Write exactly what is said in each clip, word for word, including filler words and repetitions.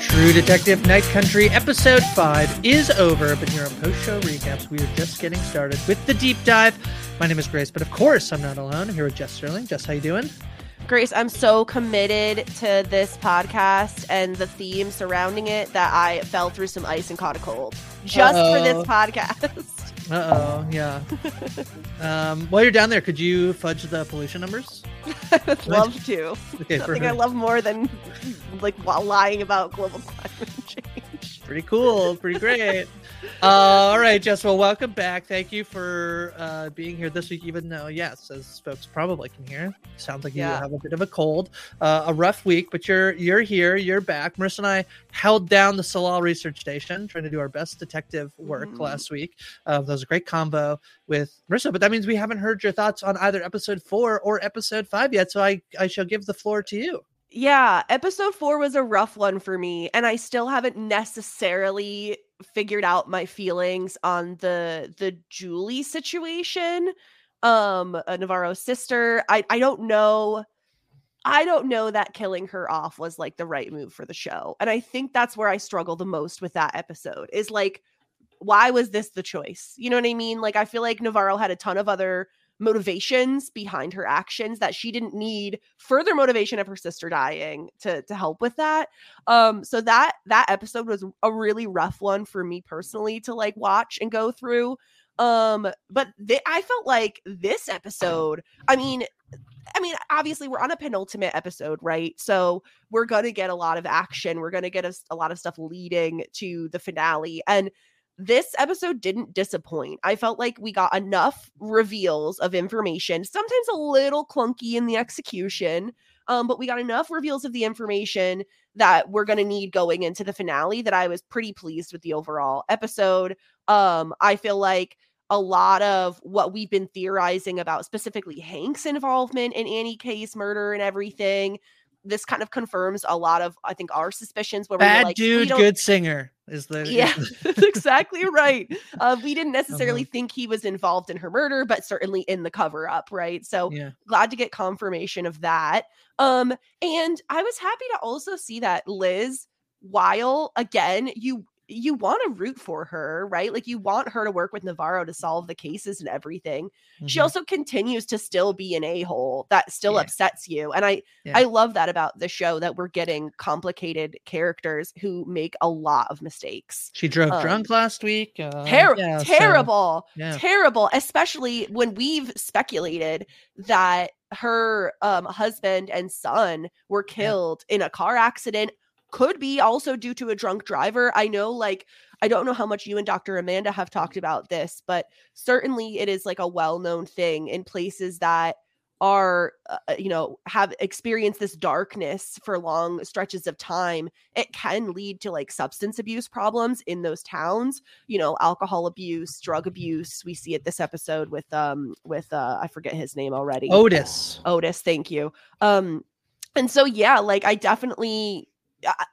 True Detective Night Country Episode five is over, but here on Post Show Recaps, we are just getting started with the deep dive. My name is Grace, but of course I'm not alone. I'm here with Jess Sterling. Jess, how you doing? Grace, I'm so committed to this podcast and the theme surrounding it that I fell through some ice and caught a cold just Uh-oh. for this podcast. Uh-oh, yeah. um, while you're down there, could you fudge the pollution numbers? I would love to. Okay, I think I love more than like while lying about global climate change. Pretty cool. Pretty great. uh, all right, Jess. Well, welcome back. Thank you for uh, being here this week, even though, yes, as folks probably can hear, sounds like yeah. you have a bit of a cold, uh, a rough week, but you're you're here. You're back. Marissa and I held down the Tsalal research station, trying to do our best detective work mm-hmm. last week. Uh, that was a great combo with Marissa, but that means we haven't heard your thoughts on either episode four or episode five yet, so I, I shall give the floor to you. Yeah, episode four was a rough one for me, and I still haven't necessarily figured out my feelings on the the Julie situation, um, Navarro's sister. I, I don't know. I don't know that killing her off was like the right move for the show, and I think that's where I struggle the most with that episode is like, why was this the choice? You know what I mean? Like, I feel like Navarro had a ton of other motivations behind her actions that she didn't need further motivation of her sister dying to to help with that. Um, so that that episode was a really rough one for me personally to like watch and go through. Um, but th- I felt like this episode, I mean, I mean, obviously we're on a penultimate episode, right? So we're going to get a lot of action. We're going to get a, a lot of stuff leading to the finale. And this episode didn't disappoint. I felt like we got enough reveals of information, sometimes a little clunky in the execution, um, but we got enough reveals of the information that we're going to need going into the finale that I was pretty pleased with the overall episode. Um, I feel like a lot of what we've been theorizing about, specifically Hank's involvement in Annie K's murder and everything, this kind of confirms a lot of, I think, our suspicions. Where Bad we were like, dude, we good singer. Is the yeah that's exactly right. Uh we didn't necessarily uh-huh. think he was involved in her murder, but certainly in the cover-up, right? So yeah. glad to get confirmation of that. Um and I was happy to also see that Liz, while again you you want to root for her, right? Like, you want her to work with Navarro to solve the cases and everything. Mm-hmm. She also continues to still be an a-hole that still yeah. upsets you. And I, yeah. I love that about the show, that we're getting complicated characters who make a lot of mistakes. She drove um, drunk last week. Uh, ter- yeah, terrible, so, yeah. terrible. Especially when we've speculated that her um, husband and son were killed yeah. in a car accident. Could be also due to a drunk driver. I know, like, I don't know how much you and Doctor Amanda have talked about this, but certainly it is like a well-known thing in places that are, uh, you know, have experienced this darkness for long stretches of time. It can lead to like substance abuse problems in those towns, you know, alcohol abuse, drug abuse. We see it this episode with, um, with, uh, I forget his name already. Otis. Otis. Thank you. Um, and so, yeah, like I definitely,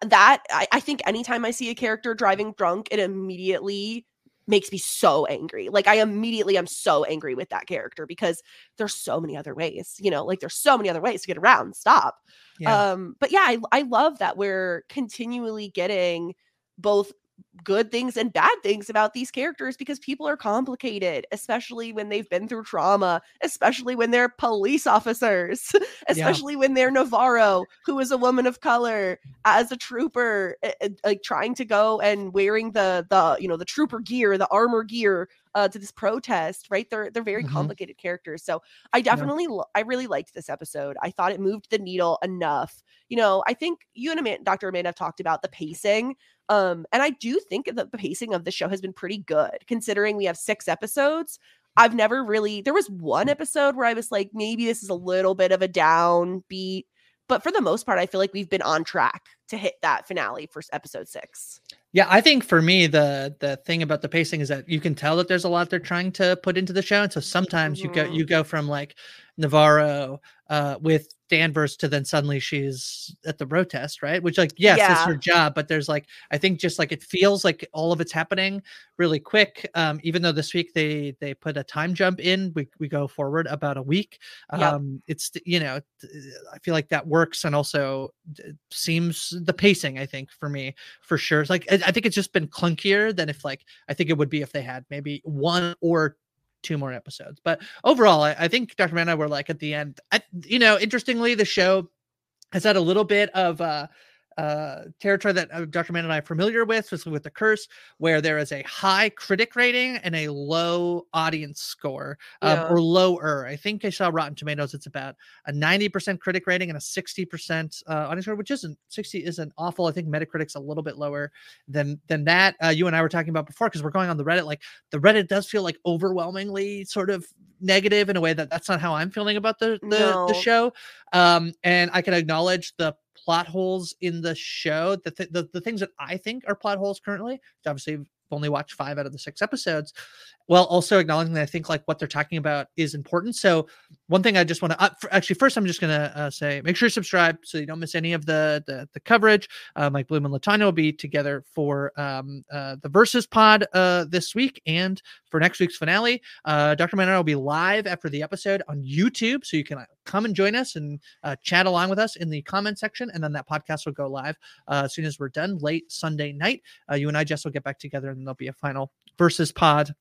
that I, I think anytime I see a character driving drunk, it immediately makes me so angry. Like, I immediately am so angry with that character because there's so many other ways, you know, like there's so many other ways to get around. Stop. Yeah. Um, but yeah, I, I love that we're continually getting both good things and bad things about these characters, because people are complicated, especially when they've been through trauma, especially when they're police officers, especially yeah. when they're Navarro, who is a woman of color, as a trooper, like trying to go and wearing the the you know the trooper gear, the armor gear uh, to this protest, right? They're they're very mm-hmm. complicated characters. So I definitely yeah. I really liked this episode. I thought it moved the needle enough. You know, I think you and Amanda, Doctor Amanda have talked about the pacing. Um, and I do think that the pacing of the show has been pretty good, considering we have six episodes. I've never really, there was one episode where I was like, maybe this is a little bit of a downbeat, but for the most part, I feel like we've been on track to hit that finale for episode six. Yeah. I think for me, the, the thing about the pacing is that you can tell that there's a lot they're trying to put into the show. And so sometimes mm-hmm. you go, you go from like Navarro uh, with Danvers to then suddenly she's at the protest, right? Which like, yes, yeah. it's her job, but there's like, I think just like, it feels like all of it's happening really quick. Um, even though this week they, they put a time jump in, we, we go forward about a week. Um, yep. It's, you know, I feel like that works. And also it seems the pacing, I think for me, for sure. It's like, I, I think it's just been clunkier than if like, I think it would be if they had maybe one or two more episodes. But overall, I, I think Doctor Amanda were like at the end, I, you know, interestingly, the show has had a little bit of uh, uh, territory that uh, Doctor Amanda and I are familiar with, especially with The Curse, where there is a high critic rating and a low audience score um, yeah. or lower. I think I saw Rotten Tomatoes. It's about a ninety percent critic rating and a sixty percent uh, audience score, which isn't sixty isn't awful. I think Metacritic's a little bit lower than, than that. Uh, you and I were talking about before, cause we're going on the Reddit. Like the Reddit does feel like overwhelmingly sort of negative in a way that that's not how I'm feeling about the, the, no. the show. Um, and I can acknowledge the plot holes in the show, the, th- the the things that I think are plot holes currently, which obviously we've only watched five out of the six episodes, while also acknowledging that I think like what they're talking about is important. So one thing I just want to, uh, actually first I'm just going to uh, say, make sure you subscribe so you don't miss any of the the, the coverage. Uh, Mike Bloom and LaTonya will be together for um, uh, the Versus pod uh, this week and for next week's finale. Uh, Doctor Amanda will be live after the episode on YouTube, so you can come and join us and uh, chat along with us in the comment section. And then that podcast will go live uh, as soon as we're done, late Sunday night. Uh, you and I, Jess, will get back together and there'll be a final Versus pod.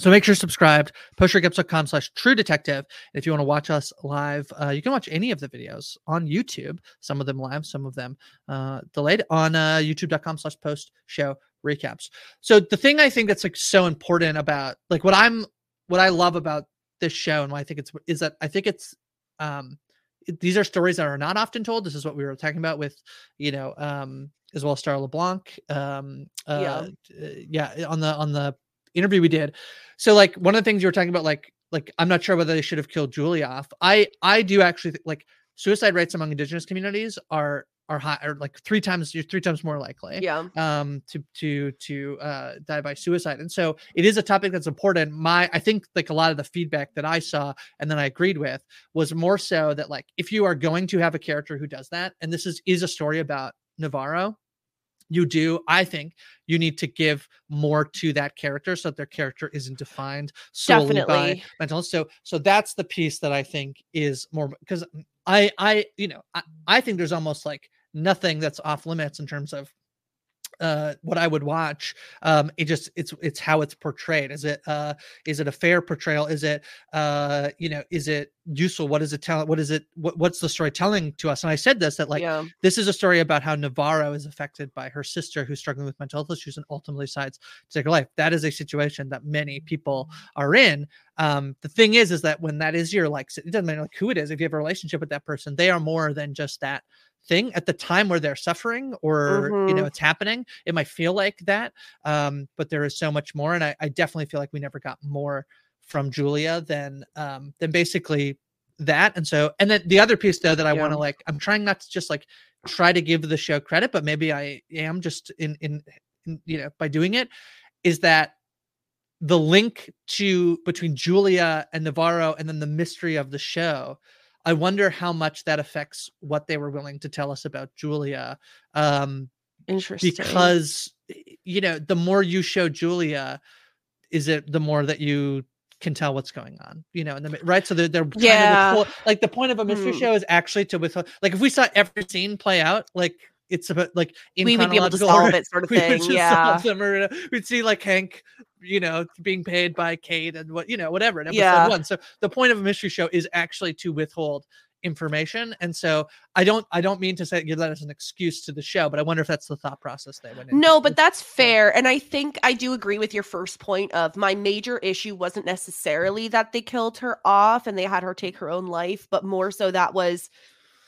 So make sure you're subscribed, post showrecaps dot com slash true detective. If you want to watch us live, uh, you can watch any of the videos on YouTube, some of them live, some of them uh, delayed on uh, youtube dot com slash post show recaps. So the thing I think that's like so important about like what I'm, what I love about this show and why I think it's, is that I think it's, um, these are stories that are not often told. This is what we were talking about with, you know, um, as well as Star LeBlanc. Um, uh, yeah. yeah. On the, on the, interview we did. So like one of the things you were talking about, like, like, I'm not sure whether they should have killed Julia off. I, I do actually think like suicide rates among indigenous communities are, are high, are like three times, you're three times more likely yeah. um, to, to, to uh, die by suicide. And so it is a topic that's important. My, I think like a lot of the feedback that I saw and then I agreed with was more so that like, if you are going to have a character who does that, and this is, is a story about Navarro, you do, I think you need to give more to that character so that their character isn't defined solely Definitely. by mental. So, so that's the piece that I think is more, because I, I, you know, I, I think there's almost like nothing that's off limits in terms of uh, what I would watch. Um, it just, it's, it's how it's portrayed. Is it, uh, is it a fair portrayal? Is it, uh, you know, is it useful? What is it telling? What is it? What, what's the story telling to us? And I said this, that like, yeah. this is a story about how Navarro is affected by her sister who's struggling with mental health issues and ultimately decides to take her life. That is a situation that many people are in. Um, the thing is, is that when that is your, like, it doesn't matter like who it is. If you have a relationship with that person, they are more than just that thing at the time where they're suffering or, mm-hmm. you know, it's happening. It might feel like that. Um, but there is so much more. And I, I definitely feel like we never got more from Julia than, um, than basically that. And so, and then the other piece though, that I yeah. want to like, I'm trying not to just like try to give the show credit, but maybe I am just in, in, in you know, by doing it, is that the link to between Julia and Navarro and then the mystery of the show, I wonder how much that affects what they were willing to tell us about Julia. Um, Interesting. Because, you know, the more you show Julia, is it the more that you can tell what's going on, you know, and the, right. So they're, they're yeah. withhold, like the point of a mystery mm. show is actually to withhold, like if we saw every scene play out, like it's about like in we would be able to solve it, sort of we thing. Would just yeah, solve them, or we'd see like Hank, you know, being paid by Kate and what you know, whatever. In episode yeah. one. So the point of a mystery show is actually to withhold information, and so I don't I don't mean to say give that as an excuse to the show, but I wonder if that's the thought process they went into. No, but that's fair, and I think I do agree with your first point of my major issue wasn't necessarily that they killed her off and they had her take her own life, but more so that was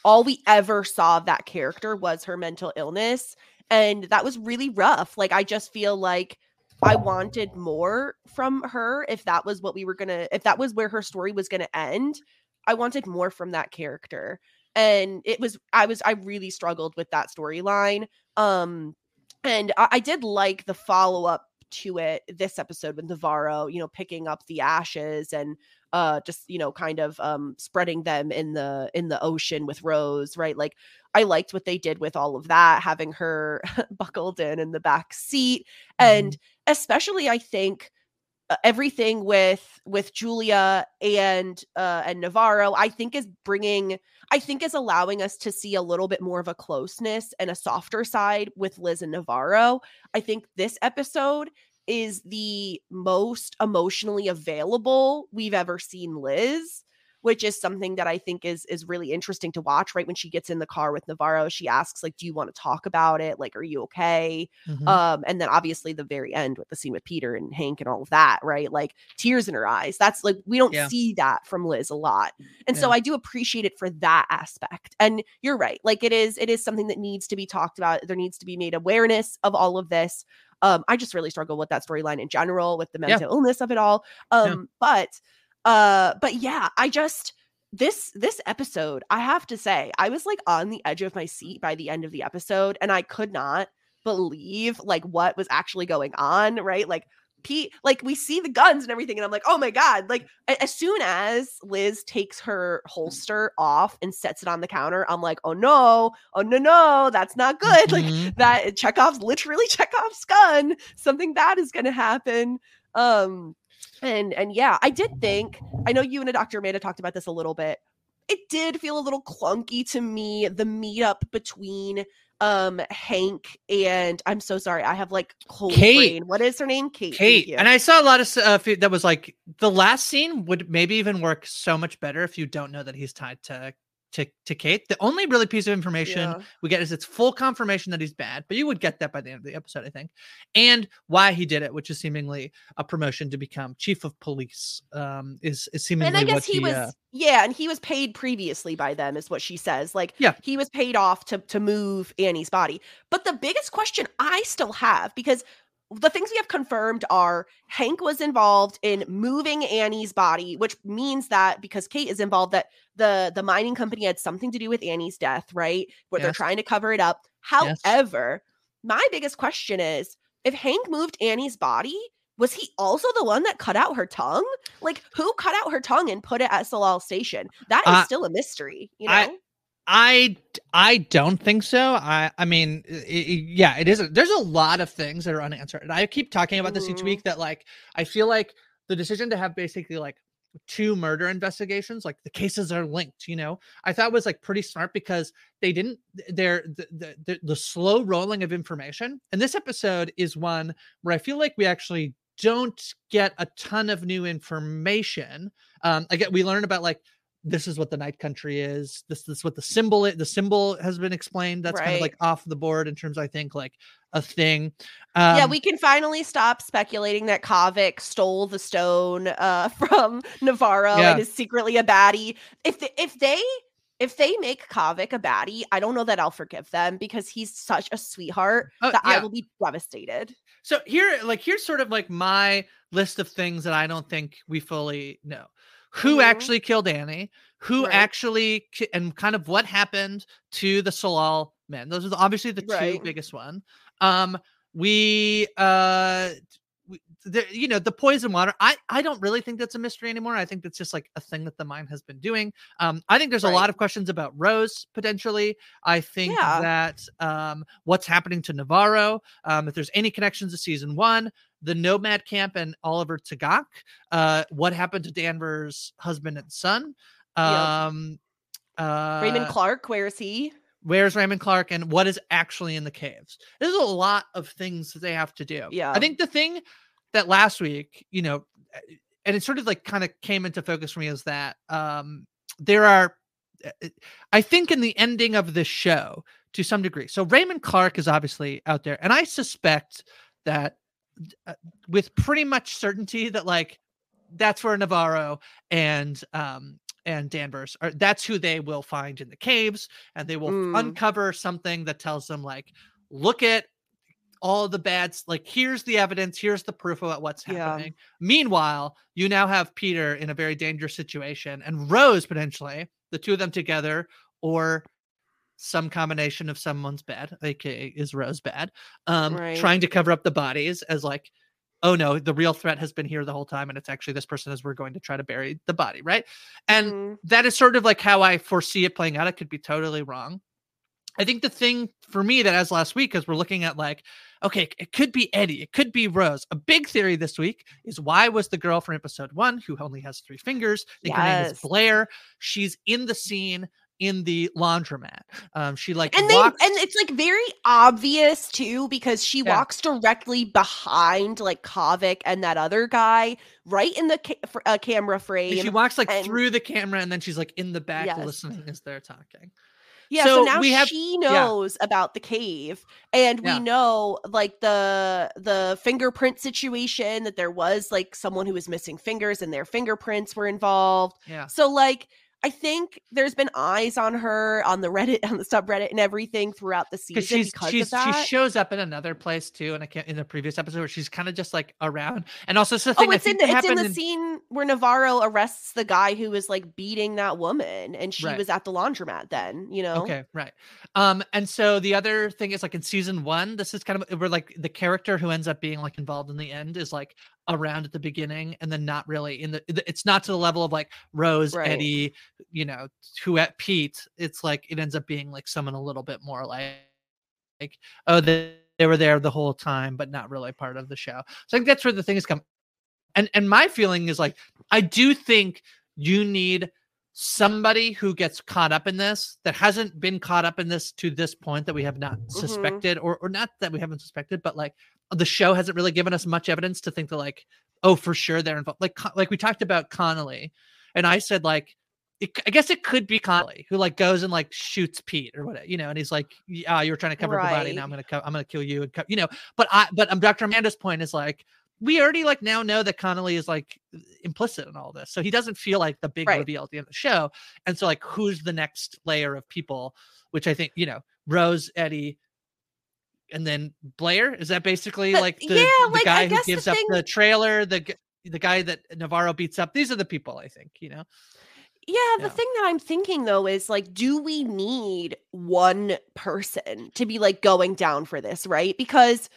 all we ever saw of that character was her mental illness, and that was really rough. Like I just feel like I wanted more from her if that was what we were gonna if that was where her story was gonna end. I wanted more from that character. And it was, I was, I really struggled with that storyline. Um, and I, I did like the follow-up to it this episode with Navarro, you know, picking up the ashes and uh, just, you know, kind of um, spreading them in the, in the ocean with Rose, right? Like I liked what they did with all of that, having her buckled in, in the back seat. Mm-hmm. And especially I think, Uh, everything with with Julia and uh, and Navarro, I think is bringing, I think is allowing us to see a little bit more of a closeness and a softer side with Liz and Navarro. I think this episode is the most emotionally available we've ever seen Liz, which is something that I think is is really interesting to watch, right? When she gets in the car with Navarro, she asks, like, do you want to talk about it? Like, are you okay? Mm-hmm. Um, and then obviously the very end with the scene with Peter and Hank and all of that, right? Like tears in her eyes. That's like, we don't yeah. see that from Liz a lot. And yeah. so I do appreciate it for that aspect. And you're right. Like it is, it is something that needs to be talked about. There needs to be made awareness of all of this. Um, I just really struggle with that storyline in general, with the mental yeah. illness of it all. Um, yeah. But Uh, but yeah, I just, this, this episode, I have to say, I was like on the edge of my seat by the end of the episode, and I could not believe like what was actually going on, right? Like Pete, like we see the guns and everything, and I'm like, oh my God, like as soon as Liz takes her holster off and sets it on the counter, I'm like, oh no, oh no, no, that's not good. Mm-hmm. Like that Chekhov's literally Chekhov's gun, something bad is going to happen. Um, And and yeah, I did think, I know you and Doctor Amanda talked about this a little bit. It did feel a little clunky to me, the meetup between um, Hank and, I'm so sorry, I have like cold Kate. brain. What is her name? Kate. Kate. And I saw a lot of stuff uh, that was like, the last scene would maybe even work so much better if you don't know that he's tied to to to Kate. The only really piece of information yeah. we get is it's full confirmation that he's bad, but you would get that by the end of the episode, I think, and why he did it, which is seemingly a promotion to become chief of police, um is, is seemingly, and I guess what he, he was uh, yeah and he was paid previously by them, is what she says, like yeah. he was paid off to to move Annie's body. But the biggest question I still have, because the things we have confirmed are Hank was involved in moving Annie's body, which means that because Kate is involved, that the, the mining company had something to do with Annie's death, right? Where yes. they're trying to cover it up. However, yes. my biggest question is, if Hank moved Annie's body, was he also the one that cut out her tongue? Like, who cut out her tongue and put it at Tsalal Station? That is uh, still a mystery, you know? I- I, I don't think so. I, I mean, it, it, yeah, it is. A, there's a lot of things that are unanswered. And I keep talking about this each week that, like, I feel like the decision to have basically, like, two murder investigations, like the cases are linked, you know, I thought was like pretty smart, because they didn't, they're the, the, the slow rolling of information. And this episode is one where I feel like we actually don't get a ton of new information. Um, I get, we learn about, like, this is what the Night Country is. This, this is what the symbol is. The symbol has been explained. That's right. Kind of like off the board in terms of, I think, like a thing. Um, yeah, we can finally stop speculating that Qavvik stole the stone uh, from Navarro yeah. and is secretly a baddie. If the, if they if they make Qavvik a baddie, I don't know that I'll forgive them, because he's such a sweetheart oh, that yeah. I will be devastated. So here, like here's sort of like my list of things that I don't think we fully know. Who mm-hmm. actually killed Annie? Who right. actually ki- and kind of what happened to the Tsalal men? Those are the, obviously the right. two biggest one. Um, we, uh, we the, you know, the poison water. I, I don't really think that's a mystery anymore. I think that's just like a thing that the mine has been doing. Um, I think there's right. a lot of questions about Rose potentially. I think yeah. that um, what's happening to Navarro? Um, if there's any connections to season one. The Nomad Camp and Oliver Tagaq. Uh, what happened to Danvers' husband and son? Um, yep. uh, Raymond Clark, where is he? where's Raymond Clark, and what is actually in the caves. There's a lot of things that they have to do. Yeah. I think the thing that last week, you know, and it sort of like kind of came into focus for me is that um, there are, I think in the ending of the show to some degree. So Raymond Clark is obviously out there. And I suspect that uh, with pretty much certainty that like, that's where Navarro and, um, and Danvers are, that's who they will find in the caves, and they will mm. uncover something that tells them like, look at all the bads, like here's the evidence, here's the proof about what's happening. Yeah. Meanwhile, you now have Peter in a very dangerous situation, and Rose potentially, the two of them together, or some combination of someone's bad, aka is Rose bad, um, right. trying to cover up the bodies as like, oh no, the real threat has been here the whole time, and it's actually this person as we're going to try to bury the body, right? And mm-hmm. that is sort of like how I foresee it playing out. It could be totally wrong. I think the thing for me that as last week, as we're looking at like, okay, it could be Eddie, it could be Rose. A big theory this week is, why was the girl from episode one, who only has three fingers, I think yes. her name is Blair, she's in the scene in the laundromat. Um, she like and walks- they and it's like very obvious too, because she yeah. walks directly behind like Qavvik and that other guy, right in the ca- uh, camera frame. And she walks like and- through the camera, and then she's like in the back yes. listening as they're talking. Yeah, so, so now we have, she knows yeah. about the cave, and we yeah. know like the the fingerprint situation, that there was like someone who was missing fingers and their fingerprints were involved. Yeah. So like I think there's been eyes on her on the Reddit, on the subreddit, and everything throughout the season she's, because she's, of that. She shows up in another place too, and I can't in the previous episode where she's kind of just like around. And also, it's the thing. Oh, it's, in the, it's in the in... scene where Navarro arrests the guy who was like beating that woman, and she right. was at the laundromat then. You know. Okay, right. Um, and so the other thing is like in season one, this is kind of where like the character who ends up being like involved in the end is like around at the beginning, and then not really in the, it's not to the level of like Rose, right. Eddie, you know, who at Pete, it's like, it ends up being like someone a little bit more like, like, oh, they, they were there the whole time, but not really part of the show. So I think that's where the things come. And, and my feeling is like, I do think you need somebody who gets caught up in this that hasn't been caught up in this to this point, that we have not suspected mm-hmm. or, or not that we haven't suspected, but like the show hasn't really given us much evidence to think that like, oh, for sure they're involved. Like, like we talked about Connolly, and I said like, it, I guess it could be Connolly who like goes and like shoots Pete or whatever, you know, and he's like, ah, oh, you were trying to cover right. up the body. Now I'm going to, co- I'm going to kill you. And co-, you know, but I, but um, Doctor Amanda's point is like, we already like now know that Connolly is like implicit in all this. So he doesn't feel like the big right. reveal at the end of the show. And so like, who's the next layer of people, which I think, you know, Rose, Eddie, and then Blair, is that basically but, like the, yeah, the like, guy who gives the thing- up the trailer, the, the guy that Navarro beats up. These are the people I think, you know? Yeah, the yeah. thing that I'm thinking, though, is, like, do we need one person to be, like, going down for this, right? Because,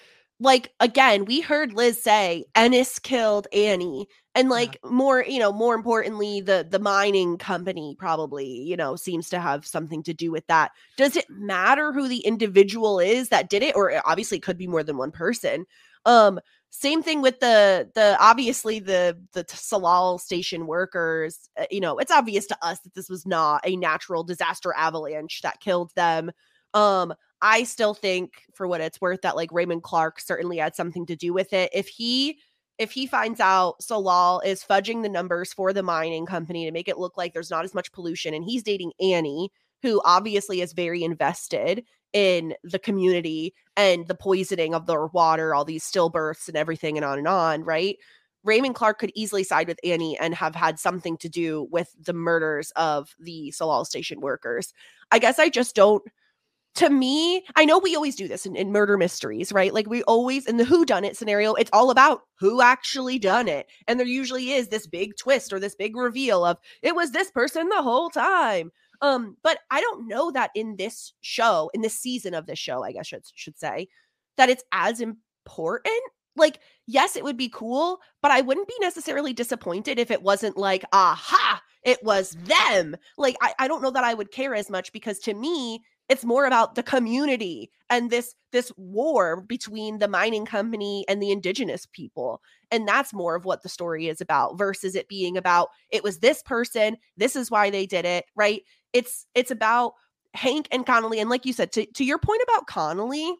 like, again, we heard Liz say Ennis killed Annie. And, like, yeah. more, you know, more importantly, the, the mining company probably, you know, seems to have something to do with that. Does it matter who the individual is that did it? Or it obviously could be more than one person. Um, Same thing with the, the obviously the, the Tsalal station workers, you know, it's obvious to us that this was not a natural disaster avalanche that killed them. Um, I still think for what it's worth that like Raymond Clark certainly had something to do with it. If he, if he finds out Tsalal is fudging the numbers for the mining company to make it look like there's not as much pollution, and he's dating Annie, who obviously is very invested in the community and the poisoning of their water, all these stillbirths and everything, and on and on, right? Raymond Clark could easily side with Annie and have had something to do with the murders of the Tsalal station workers. I guess I just don't, to me, I know we always do this in, in murder mysteries, right? Like we always, in the whodunit scenario, it's all about who actually done it. And there usually is this big twist or this big reveal of it was this person the whole time. Um, but I don't know that in this show, in this season of this show, I guess I should, should say, that it's as important. Like, yes, it would be cool, but I wouldn't be necessarily disappointed if it wasn't like, aha, it was them. Like, I, I don't know that I would care as much, because to me, it's more about the community and this this war between the mining company and the indigenous people. And that's more of what the story is about, versus it being about, it was this person, this is why they did it, right? It's it's about Hank and Connolly. And like you said, to, to your point about Connolly,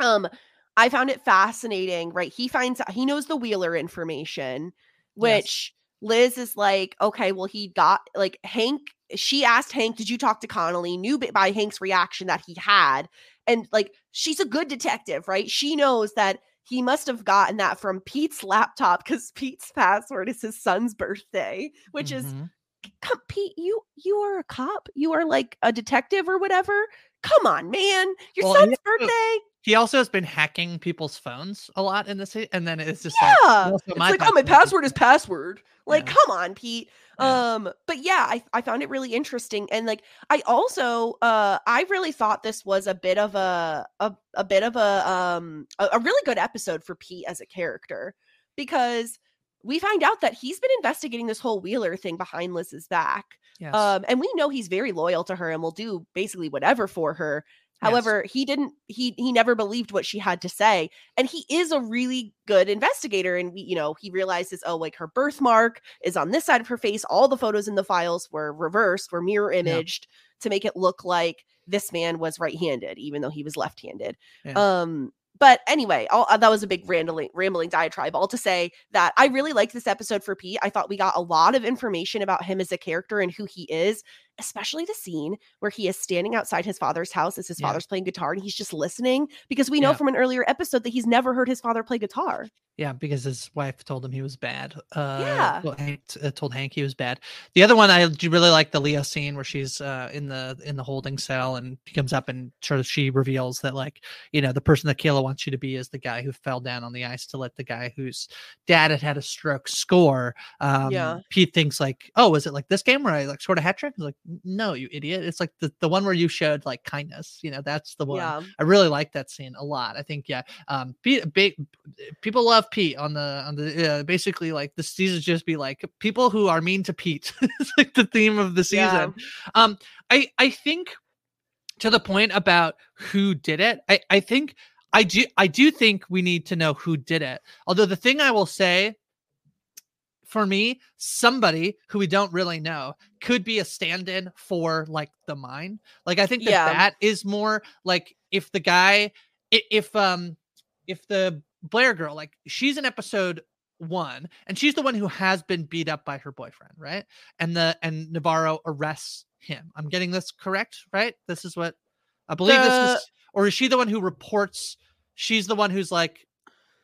um, I found it fascinating, right? He finds out, he knows the Wheeler information, which yes. Liz is like, okay, well, he got like Hank. She asked Hank, did you talk to Connolly? Knew by Hank's reaction that he had. And like, she's a good detective, right? She knows that he must have gotten that from Pete's laptop because Pete's password is his son's birthday, which mm-hmm. is, come, Pete, you you are a cop. You are like a detective or whatever. Come on, man. Your well, son's he birthday. Also, he also has been hacking people's phones a lot in this. And then it's just yeah. like, well, so my it's like, oh, my password is password. Like, yeah. come on, Pete. Yeah. Um, but yeah, I, I found it really interesting. And like, I also, uh, I really thought this was a bit of a, a, a bit of a, um, a, a really good episode for Pete as a character, because we find out that he's been investigating this whole Wheeler thing behind Liz's back. Yes. Um, and we know he's very loyal to her and will do basically whatever for her. However, yes. he didn't, he, he never believed what she had to say. And he is a really good investigator. And we, you know, he realizes, oh, like her birthmark is on this side of her face. All the photos in the files were reversed, were mirror imaged yeah. to make it look like this man was right-handed, even though he was left-handed. Yeah. Um, But anyway, all, that was a big rambling, rambling diatribe. All to say that I really liked this episode for Pete. I thought we got a lot of information about him as a character and who he is, especially the scene where he is standing outside his father's house as his yeah. father's playing guitar and he's just listening, because we know yeah. from an earlier episode that he's never heard his father play guitar. Yeah, because his wife told him he was bad. Uh, yeah. Well, Hank, uh, told Hank he was bad. The other one, I do really like the Leah scene where she's uh, in the in the holding cell and he comes up and sort of she reveals that, like, you know, the person that Kayla wants you to be is the guy who fell down on the ice to let the guy whose dad had had a stroke score. Um, yeah. Pete thinks like, oh, is it like this game where I like scored a hat trick? He's like, no, you idiot. It's like the, the one where you showed like kindness. You know, that's the one. Yeah. I really like that scene a lot. I think, yeah. Um, be, be, people love Pete on the on the uh, basically like the season just be like people who are mean to Pete. It's like the theme of the season. Yeah. Um, I I think to the point about who did it. I I think I do I do think we need to know who did it. Although the thing I will say, for me, somebody who we don't really know could be a stand-in for like the mine. Like I think that yeah. that is more like if the guy if um if the Blair girl, like she's in episode one and she's the one who has been beat up by her boyfriend, right? And the and Navarro arrests him. I'm getting this correct, right? This is what I believe the, this is. Or is she the one who reports? She's the one who's like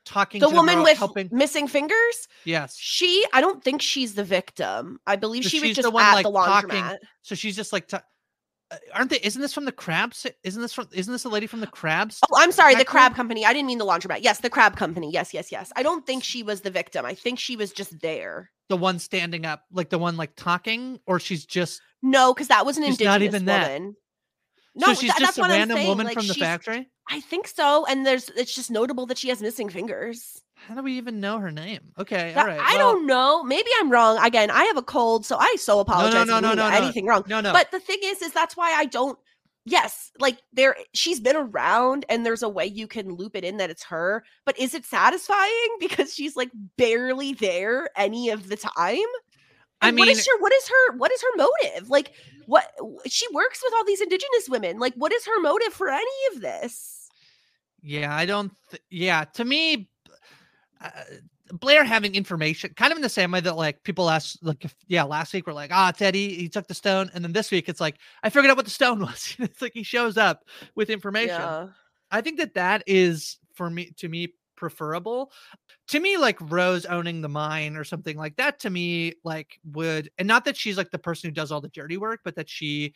talking the to the woman Navarro, with helping. Missing fingers. Yes, she. I don't think she's the victim. I believe so she was just the one, at like, the laundromat. Talking, so she's just like. T- Aren't they? Isn't this from the crabs? Isn't this from? Isn't this a lady from the crabs? Oh, I'm sorry, the crab company. I didn't mean the laundromat. Yes, the crab company. Yes, yes, yes. I don't think she was the victim. I think she was just there. The one standing up, like the one like talking, or she's just no, because that was an indigenous not even woman. That. No, so she's that, just that's a random woman like, from the factory. I think so, and there's it's just notable that she has missing fingers. How do we even know her name? Okay, all right. I well, don't know. Maybe I'm wrong. Again, I have a cold, so I so apologize no, no, no, for no, no, anything no. wrong. No, no. But the thing is, is that's why I don't. Yes, like there, she's been around, and there's a way you can loop it in that it's her. But is it satisfying because she's like barely there any of the time? And I mean, what is her? What is her? What is her motive? Like, what she works with all these indigenous women. Like, what is her motive for any of this? Yeah, I don't. Th- yeah, to me. Uh, Blair having information kind of in the same way that like people asked like if, yeah last week we're like ah oh, it's Eddie, he took the stone, and then this week it's like I figured out what the stone was. It's like he shows up with information. Yeah. I think that that is for me to me preferable to me like Rose owning the mine or something like that to me like would, and not that she's like the person who does all the dirty work, but that she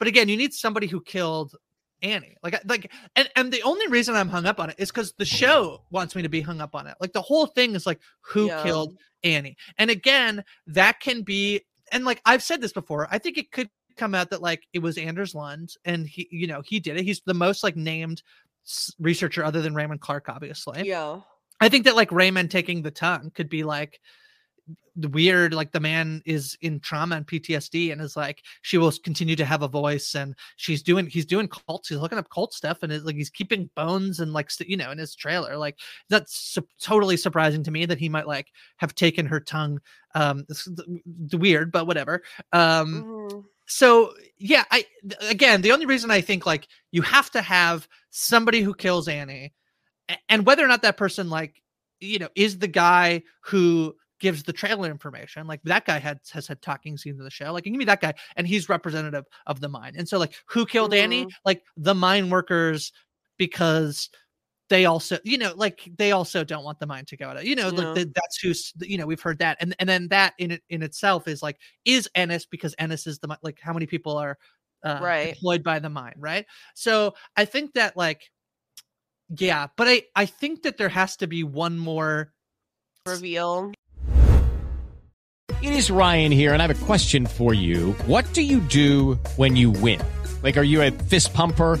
but again you need somebody who killed Annie, like, like, and, and the only reason I'm hung up on it is because the show wants me to be hung up on it. Like the whole thing is like, who yeah. killed Annie? And again, that can be, and like I've said this before, I think it could come out that like it was Anders Lund, and he, you know, he did it. He's the most like named researcher other than Raymond Clark, obviously. Yeah, I think that like Raymond taking the tongue could be like. Weird, like the man is in trauma and P T S D and is like she will continue to have a voice, and she's doing he's doing cults, he's looking up cult stuff, and it's like he's keeping bones and like you know in his trailer. Like that's su- totally surprising to me that he might like have taken her tongue. Um it's weird, but whatever. um mm-hmm. so yeah, I again, the only reason I think like you have to have somebody who kills Annie, and whether or not that person like, you know, is the guy who gives the trailer information, like that guy had has had talking scenes in the show, like give me that guy, and he's representative of the mine. And so like who killed mm-hmm. Annie? Like the mine workers, because they also, you know, like they also don't want the mine to go out, you know, yeah. like the, that's who's, you know, we've heard that. And and then that in in itself is like, is Ennis, because Ennis is the, like how many people are uh, right. employed by the mine. Right. So I think that like, yeah, but I, I think that there has to be one more reveal. It is Ryan here, and I have a question for you. What do you do when you win? Like, are you a fist pumper,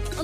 A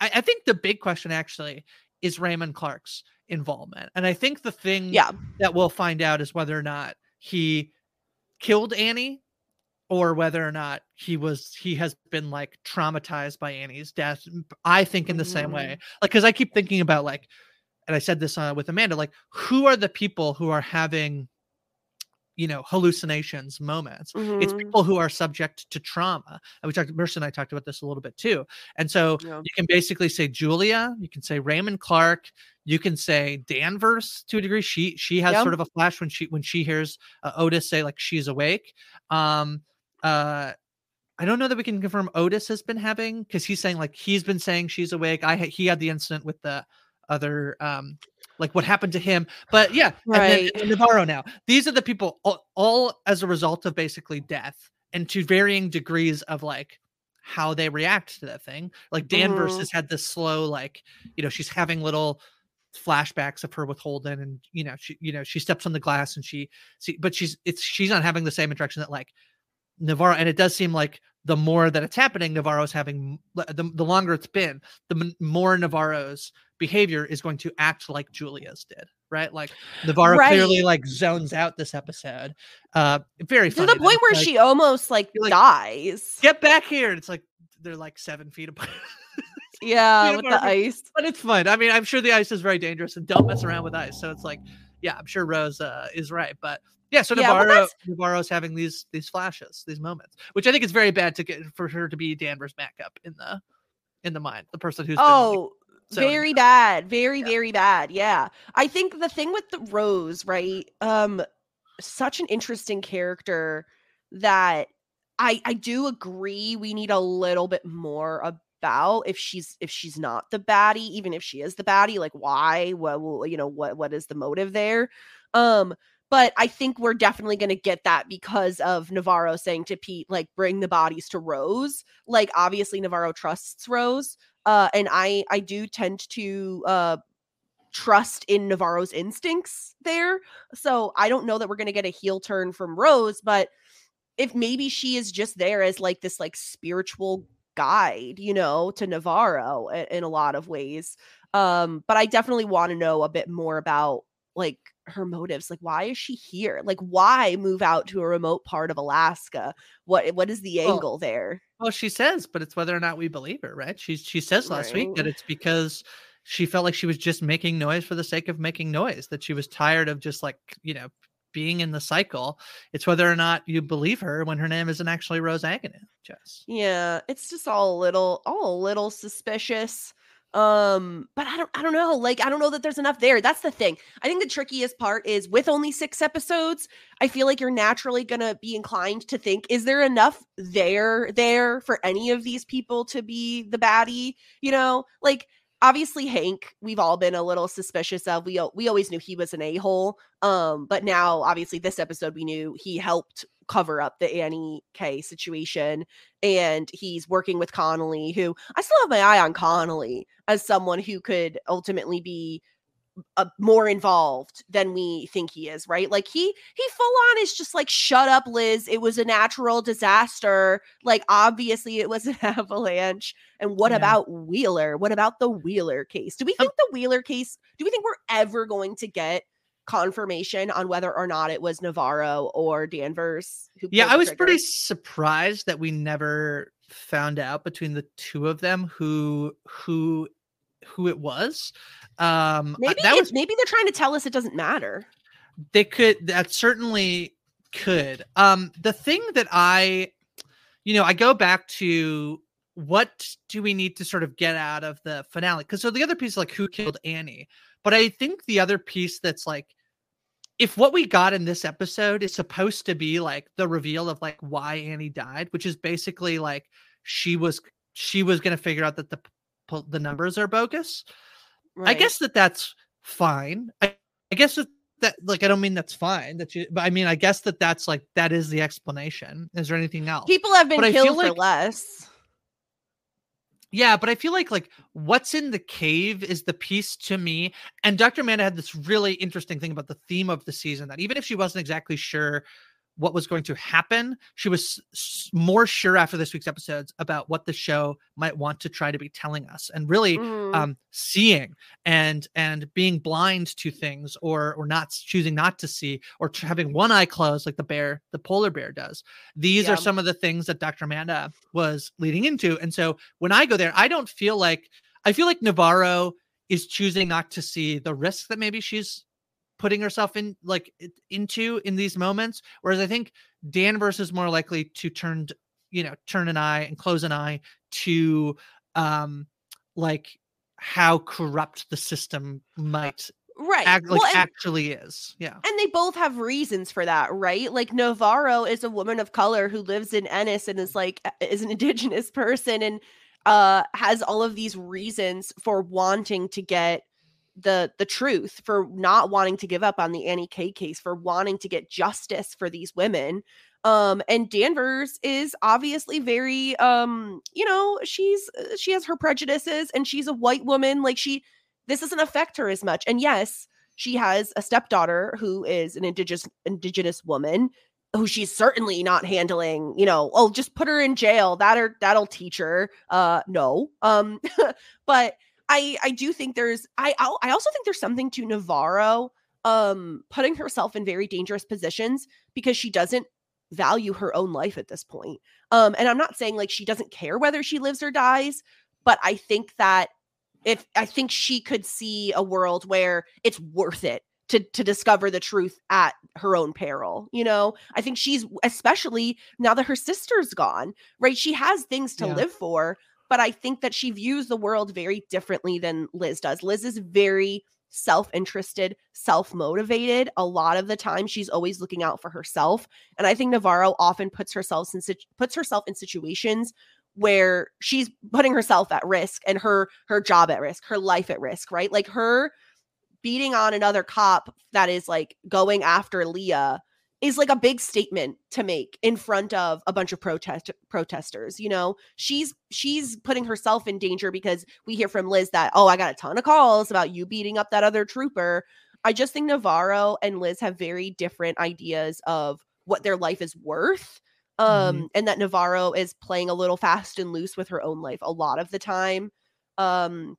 I, I think the big question actually is Raymond Clark's involvement. And I think the thing yeah. that we'll find out is whether or not he killed Annie or whether or not he was, he has been like traumatized by Annie's death. I think in the mm-hmm. same way, like, cause I keep thinking about like, and I said this uh, with Amanda, like who are the people who are having, you know, hallucinations moments. Mm-hmm. It's people who are subject to trauma. And we talked, Marissa and I talked about this a little bit too. And so yeah. you can basically say Julia, you can say Raymond Clark, you can say Danvers to a degree. She, she has yeah. sort of a flash when she, when she hears uh, Otis say like, she's awake. Um, uh, I don't know that we can confirm Otis has been having, cause he's saying like, he's been saying she's awake. I had, he had the incident with the other, um, like what happened to him, but yeah, right. and then, and Navarro now. These are the people all, all as a result of basically death and to varying degrees of like how they react to that thing. Like Danvers mm-hmm. has had this slow, like, you know, she's having little flashbacks of her with Holden and, you know, she, you know, she steps on the glass and she, see, but she's, it's, she's not having the same interaction that like Navarro. And it does seem like the more that it's happening, Navarro's having the, the longer it's been, the m- more Navarro's behavior is going to act like Julia's did, right? Like Navarro right. clearly like zones out this episode. Uh, very funny. To the point where like, she almost like, like dies. Get back here! And it's like they're like seven feet apart. yeah, feet with apart the ice. But it's fun. I mean, I'm sure the ice is very dangerous, and don't mess around with ice. So it's like, yeah, I'm sure Rose uh, is right, but. Yeah, so Navarro, yeah, well, Navarro's having these these flashes, these moments, which I think is very bad to get for her to be Danvers' backup in the in the mind, the person who's oh, been, like, very bad, very yeah. very bad. Yeah, I think the thing with the Rose, right? Um, such an interesting character that I I do agree we need a little bit more about if she's if she's not the baddie, even if she is the baddie, like why? What you know what what is the motive there? Um. But I think we're definitely going to get that because of Navarro saying to Pete, like, bring the bodies to Rose. Like, obviously, Navarro trusts Rose. Uh, and I, I do tend to uh, trust in Navarro's instincts there. So I don't know that we're going to get a heel turn from Rose. But if maybe she is just there as, like, this, like, spiritual guide, you know, to Navarro in, in a lot of ways. Um, but I definitely want to know a bit more about like her motives. Like, why is she here? Like, why move out to a remote part of Alaska? What what is the angle well, there? Well, she says, but it's whether or not we believe her, right? She she says last right. week that it's because she felt like she was just making noise for the sake of making noise, that she was tired of just, like, you know, being in the cycle. It's whether or not you believe her when her name isn't actually Rose Agnew, Jess. Yeah, it's just all a little, all a little suspicious. Um, but I don't, I don't know. Like, I don't know that there's enough there. That's the thing. I think the trickiest part is with only six episodes, I feel like you're naturally going to be inclined to think, is there enough there, there for any of these people to be the baddie? You know, like, obviously Hank, we've all been a little suspicious of. We, we always knew he was an a-hole. Um, but now obviously this episode, we knew he helped cover up the Annie K situation, and he's working with Connolly, who I still have my eye on Connolly as someone who could ultimately be uh, more involved than we think he is, right? Like, he he full on is just like, shut up, Liz, it was a natural disaster, like, obviously it was an avalanche. And what yeah. about Wheeler? What about the Wheeler case? Do we think um, the Wheeler case, do we think we're ever going to get confirmation on whether or not it was Navarro or Danvers who yeah I was trigger. Pretty surprised that we never found out between the two of them who who who it was. Um maybe that was, maybe they're trying to tell us it doesn't matter. They could, that certainly could. Um the thing that I you know I go back to, what do we need to sort of get out of the finale? Because so the other piece is like, who killed Annie? But I think the other piece that's like, if what we got in this episode is supposed to be like the reveal of like why Annie died, which is basically like she was she was going to figure out that the the numbers are bogus. Right. I guess that that's fine. I, I guess that, that like I don't mean that's fine that you, but I mean I guess that that's like that is the explanation. Is there anything else? People have been but killed for like, less. Yeah, but I feel like like what's in the cave is the piece to me. And Doctor Amanda had this really interesting thing about the theme of the season, that even if she wasn't exactly sure what was going to happen, she was more sure after this week's episodes about what the show might want to try to be telling us, and really mm. um, seeing and and being blind to things, or or not choosing not to see, or having one eye closed like the bear, the polar bear does. These yeah. are some of the things that Doctor Amanda was leading into. And so when I go there, I don't feel like, I feel like Navarro is choosing not to see the risk that maybe she's putting herself in like into in these moments, whereas I think Danvers is more likely to turn you know turn an eye and close an eye to um like how corrupt the system might right act, like well, and, actually is. Yeah, and they both have reasons for that, right? Like Navarro is a woman of color who lives in Ennis and is like is an indigenous person, and uh has all of these reasons for wanting to get the the truth, for not wanting to give up on the Annie K case, for wanting to get justice for these women. Um, and Danvers is obviously very, um, you know, she's, she has her prejudices, and she's a white woman. Like she, this doesn't affect her as much. And yes, she has a stepdaughter who is an indigenous, indigenous woman who she's certainly not handling, you know, oh, just put her in jail. That or that'll teach her. Uh, no. Um, but I, I do think there's, I I also think there's something to Navarro um, putting herself in very dangerous positions because she doesn't value her own life at this point. Um, and I'm not saying like she doesn't care whether she lives or dies, but I think that if, I think she could see a world where it's worth it to to discover the truth at her own peril. You know, I think she's, especially now that her sister's gone, right? She has things to yeah. live for. But I think that she views the world very differently than Liz does. Liz is very self-interested, self-motivated. A lot of the time, she's always looking out for herself. And I think Navarro often puts herself in situ- puts herself in situations where she's putting herself at risk, and her her job at risk, her life at risk, right? Like her beating on another cop that is like going after Leah is like a big statement to make in front of a bunch of protest protesters. You know, she's she's putting herself in danger because we hear from Liz that, oh, I got a ton of calls about you beating up that other trooper. I just think Navarro and Liz have very different ideas of what their life is worth, um, mm-hmm. and that Navarro is playing a little fast and loose with her own life a lot of the time. Um,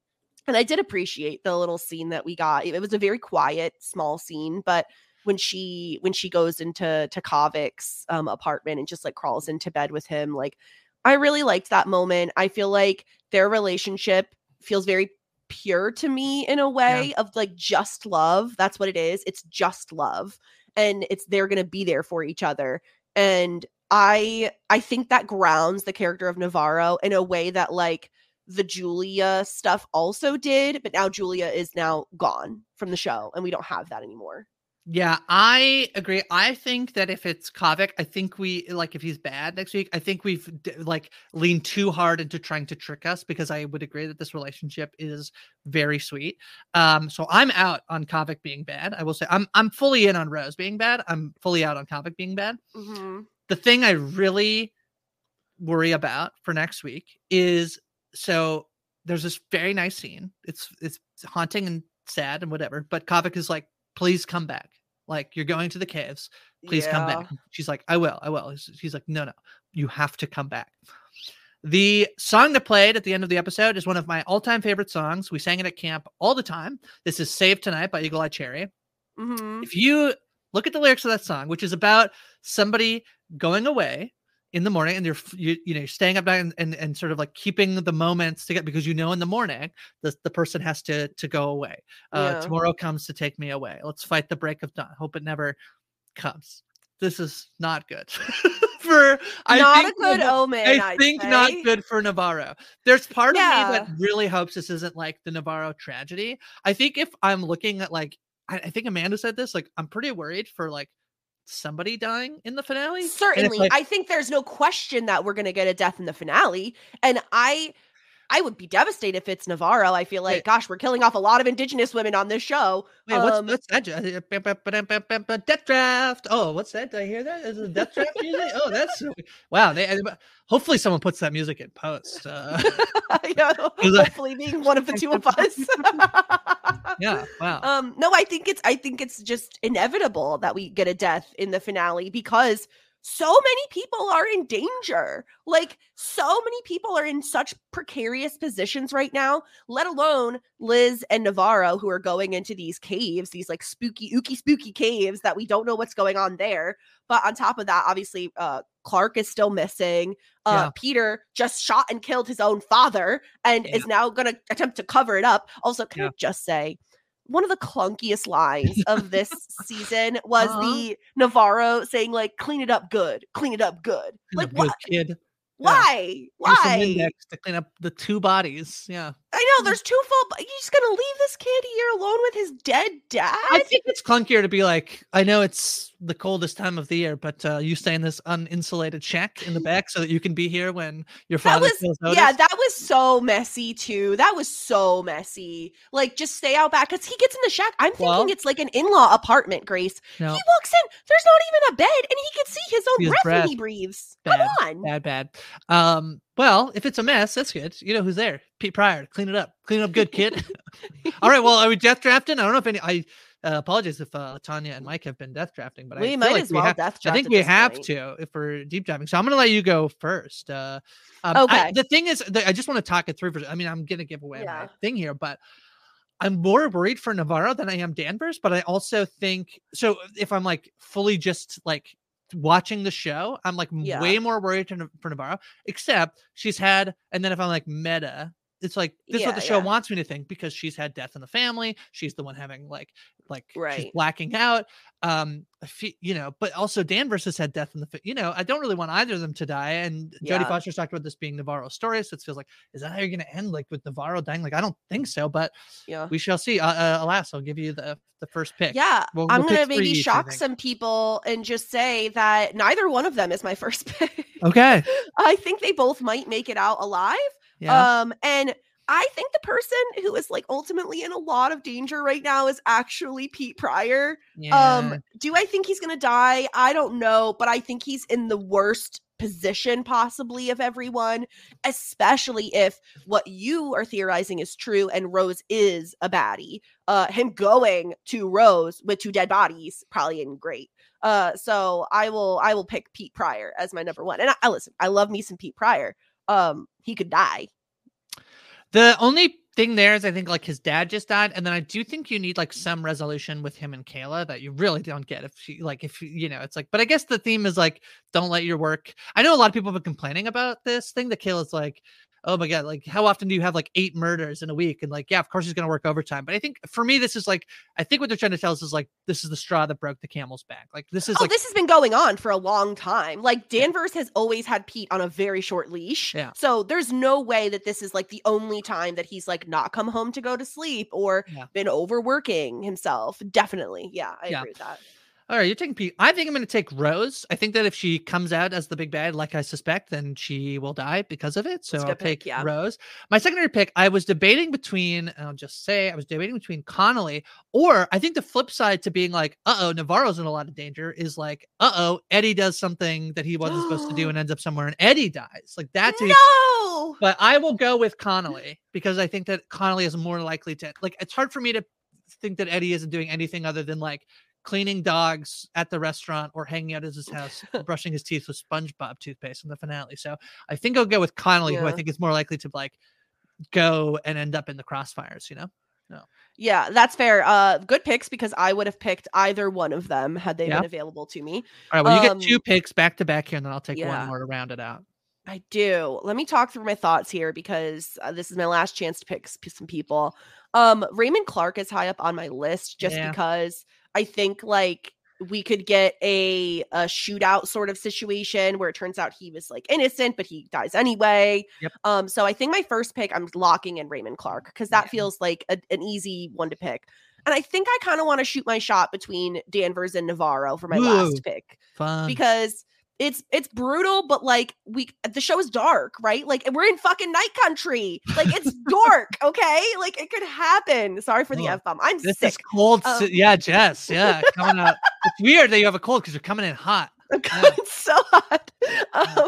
And I did appreciate the little scene that we got. It was a very quiet, small scene, but when she when she goes into to Qavvik's um, apartment and just like crawls into bed with him, like I really liked that moment. I feel like their relationship feels very pure to me in a way, yeah. of like just love. That's what it is. It's just love, and it's they're gonna be there for each other. And I I think that grounds the character of Navarro in a way that like the Julia stuff also did, but now Julia is now gone from the show and we don't have that anymore. Yeah, I agree. I think that if it's Qavvik, I think we like if he's bad next week, I think we've like leaned too hard into trying to trick us, because I would agree that this relationship is very sweet. Um, so I'm out on Qavvik being bad. I will say I'm I'm fully in on Rose being bad. I'm fully out on Qavvik being bad. Mm-hmm. The thing I really worry about for next week is, so there's this very nice scene. It's it's haunting and sad and whatever, but Qavvik is like, please come back. Like, you're going to the caves. Please yeah. come back. She's like, I will. I will. She's like, no, no. You have to come back. The song that played at the end of the episode is one of my all-time favorite songs. We sang it at camp all the time. This is Save Tonight by Eagle Eye Cherry. Mm-hmm. If you look at the lyrics of that song, which is about somebody going away in the morning, and you're, you, you know, you're staying up night and, and, and sort of like keeping the moments together, because you know in the morning the, the person has to to go away. Uh, yeah. Tomorrow comes to take me away. Let's fight the break of dawn. Hope it never comes. This is not good. for I not think, a good omen. I I'd think say. Not good for Navarro. There's part yeah. of me that really hopes this isn't like the Navarro tragedy. I think if I'm looking at like, I, I think Amanda said this, like I'm pretty worried for like somebody dying in the finale. Certainly. Like, I think there's no question that we're going to get a death in the finale. And I, I would be devastated if it's Navarro. I feel like, wait, gosh, we're killing off a lot of indigenous women on this show. Wait, um, what's, what's that? Death draft. Oh, what's that? Did I hear that? Is it death draft music? Oh, that's wow. They, hopefully someone puts that music in post. Uh, yeah, hopefully being one of the two of us. Yeah. Wow. Um, no, I think it's, I think it's just inevitable that we get a death in the finale, because so many people are in danger. Like, so many people are in such precarious positions right now, let alone Liz and Navarro, who are going into these caves, these like spooky, ooky, spooky caves that we don't know what's going on there. But on top of that, obviously, uh, Clark is still missing. Uh, yeah. Peter just shot and killed his own father and yeah. is now going to attempt to cover it up. Also, can yeah. I just say, one of the clunkiest lines of this season was uh-huh. the Navarro saying like, clean it up good, clean it up good. Clean like, what? Kid. Why? Yeah. Why? To clean up the two bodies. Yeah. I know, there's two full, you're just going to leave this kid here alone with his dead dad? I think it's clunkier to be like, I know it's the coldest time of the year, but uh, you stay in this uninsulated shack in the back so that you can be here when your father that was, kills Otis. Yeah, that was so messy too. That was so messy. Like, just stay out back, because he gets in the shack. I'm thinking well, it's like an in-law apartment, Grace. No. He walks in, there's not even a bed, and he can see his own breath, breath when he breathes. Bad, Come on. Bad, bad. Um, Well, if it's a mess, that's good. You know who's there? Pete Pryor. Clean it up. Clean it up good, kid. All right. Well, are we death drafting? I don't know if any. I uh, apologize if uh, LaTonya and Mike have been death drafting, but we I might as like well we have, death draft. I think we have point. to if we're deep diving. So I'm going to let you go first. Uh, um, okay. I, the thing is, the, I just want to talk it through. For, I mean, I'm going to give away yeah. my thing here, but I'm more worried for Navarro than I am Danvers. But I also think so. If I'm like fully just like watching the show, I'm like yeah. way more worried for Navarro, except she's had, and then if I'm like meta, it's like this yeah, is what the show yeah. wants me to think, because she's had death in the family, she's the one having like like right. she's blacking out, um you know, but also Danvers has had death in the, you know, I don't really want either of them to die, and yeah. Jodie Foster's talked about this being Navarro's story, so it feels like, is that how you're gonna end, like with Navarro dying? Like, I don't think so, but yeah, we shall see. Uh, uh, alas, I'll give you the the first pick. Yeah, we'll, I'm we'll gonna maybe each, shock some people and just say that neither one of them is my first pick. Okay. I think they both might make it out alive. Yeah. Um, and I think the person who is like ultimately in a lot of danger right now is actually Pete Pryor. Yeah. Um, do I think he's going to die? I don't know, but I think he's in the worst position possibly of everyone, especially if what you are theorizing is true and Rose is a baddie. Uh, him going to Rose with two dead bodies probably isn't great. Uh, so I will, I will pick Pete Pryor as my number one. And I, I listen, I love me some Pete Pryor. Um, he could die. The only thing there is I think like his dad just died, and then I do think you need like some resolution with him and Kayla that you really don't get if she, like if you know it's like, but I guess the theme is like don't let your work. I know a lot of people have been complaining about this thing that Kayla's like, oh my God, like how often do you have like eight murders in a week? And like, yeah, of course he's going to work overtime. But I think for me, this is like, I think what they're trying to tell us is like, this is the straw that broke the camel's back. Like this is oh, like, this has been going on for a long time. Like Danvers yeah. has always had Pete on a very short leash. Yeah. So there's no way that this is like the only time that he's like not come home to go to sleep or yeah. been overworking himself. Definitely. Yeah. I yeah. agree with that. All right, you're taking Pete. I think I'm going to take Rose. I think that if she comes out as the big bad, like I suspect, then she will die because of it. So I'll pick, take yeah. Rose. My secondary pick, I was debating between, and I'll just say, I was debating between Connolly, or I think the flip side to being like, uh-oh, Navarro's in a lot of danger is like, uh-oh, Eddie does something that he wasn't supposed to do and ends up somewhere and Eddie dies. Like that. No! He, but I will go with Connolly because I think that Connolly is more likely to, like, it's hard for me to think that Eddie isn't doing anything other than like, cleaning dogs at the restaurant or hanging out at his house, brushing his teeth with SpongeBob toothpaste in the finale. So I think I'll go with Connolly, yeah. who I think is more likely to like go and end up in the crossfires, you know? No. Yeah, that's fair. Uh, good picks because I would have picked either one of them had they yeah. been available to me. All right, well, you um, get two picks back to back here, and then I'll take yeah. one more to round it out. I do. Let me talk through my thoughts here because uh, this is my last chance to pick sp- some people. Um, Raymond Clark is high up on my list just yeah. because I think like we could get a, a shootout sort of situation where it turns out he was like innocent, but he dies anyway. Yep. Um, so I think my first pick, I'm locking in Raymond Clark because that yeah. feels like a, an easy one to pick. And I think I kind of want to shoot my shot between Danvers and Navarro for my Ooh, last pick fun. because It's it's brutal, but like we the show is dark, right? Like we're in fucking Night Country. Like it's dark, okay? Like it could happen. Sorry for the oh, F-bomb. I'm this sick. This is cold. Um, yeah, Jess. Yeah, coming up. It's weird that you have a cold because you're coming in hot. I'm coming yeah. so hot. Um,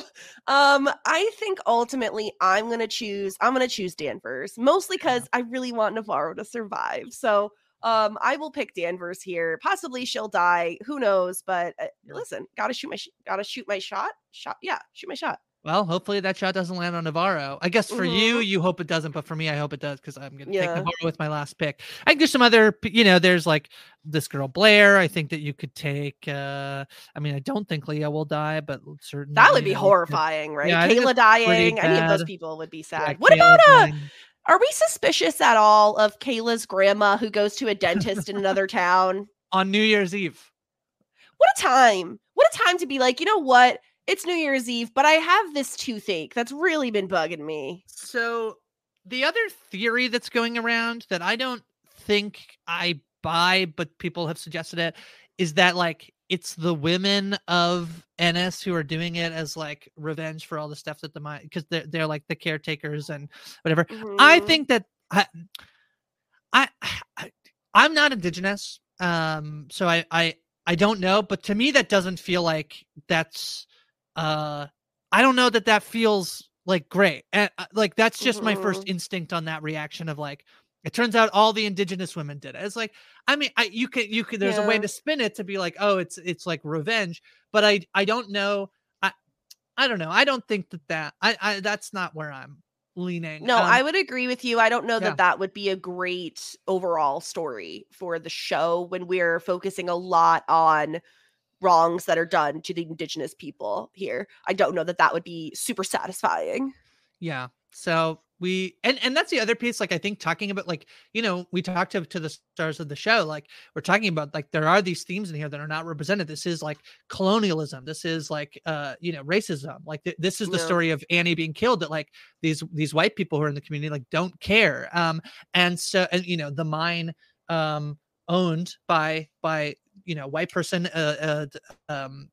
um, I think ultimately I'm gonna choose. I'm gonna choose Danvers, mostly because yeah. I really want Navarro to survive. So. Um, I will pick Danvers here. Possibly she'll die. Who knows? But uh, listen, gotta shoot my, sh- gotta shoot my shot. Shot, yeah, shoot my shot. Well, hopefully that shot doesn't land on Navarro. I guess for mm-hmm. you, you hope it doesn't, but for me, I hope it does because I'm gonna yeah. take Navarro with my last pick. I think there's some other, you know, there's like this girl Blair. I think that you could take. Uh, I mean, I don't think Leah will die, but certainly that would be horrifying, could, right? Yeah, Kayla dying. Any of those people would be sad. Yeah, what Kayla about a? Uh, Are we suspicious at all of Kayla's grandma who goes to a dentist in another town? On New Year's Eve. What a time. What a time to be like, you know what? It's New Year's Eve, but I have this toothache that's really been bugging me. So the other theory that's going around that I don't think I buy, but people have suggested it, is that like it's the women of Ennis who are doing it as like revenge for all the stuff that the mind, because they're, they're like the caretakers and whatever. Mm-hmm. I think that I, I, I, I'm not indigenous. Um, so I, I, I don't know, but to me that doesn't feel like that's, uh, I don't know that that feels like great. And uh, like, that's just mm-hmm. my first instinct on that reaction of like, it turns out all the indigenous women did it. It's like, I mean, I, you can, you can, there's yeah. a way to spin it to be like, oh, it's, it's like revenge, but I, I don't know. I, I don't know. I don't think that that, I, I that's not where I'm leaning. No, um, I would agree with you. I don't know yeah. that that would be a great overall story for the show when we're focusing a lot on wrongs that are done to the indigenous people here. I don't know that that would be super satisfying. Yeah. So we, and, and that's the other piece. Like, I think talking about like, you know, we talked to, to the stars of the show, like we're talking about, like, there are these themes in here that are not represented. This is like colonialism. This is like, uh, you know, racism. Like th- this is the yeah. story of Annie being killed, that like these, these white people who are in the community, like don't care. Um, and so, and you know, the mine, um, owned by, by, you know, white person, uh, uh um,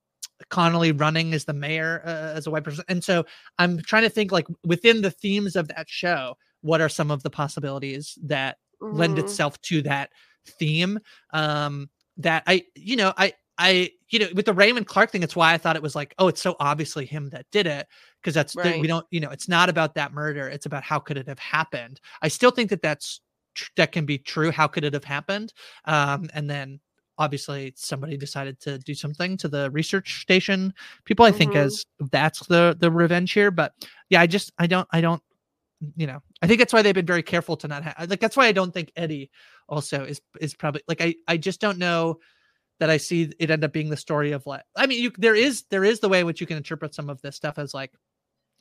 Connolly running as the mayor uh, as a white person. And so I'm trying to think like within the themes of that show, what are some of the possibilities that mm-hmm. lend itself to that theme? Um, that I, you know, I, I, you know, with the Raymond Clark thing, it's why I thought it was like, oh, it's so obviously him that did it. Cause that's, right. the, we don't, you know, it's not about that murder. It's about how could it have happened? I still think that that's, tr- that can be true. How could it have happened? Um, and then, obviously somebody decided to do something to the research station people. I mm-hmm. think as that's the, the revenge here, but yeah, I just, I don't, I don't, you know, I think that's why they've been very careful to not have, like, that's why I don't think Eddie also is, is probably like, I, I just don't know that I see it end up being the story of like, I mean, you, there is, there is the way in which you can interpret some of this stuff as like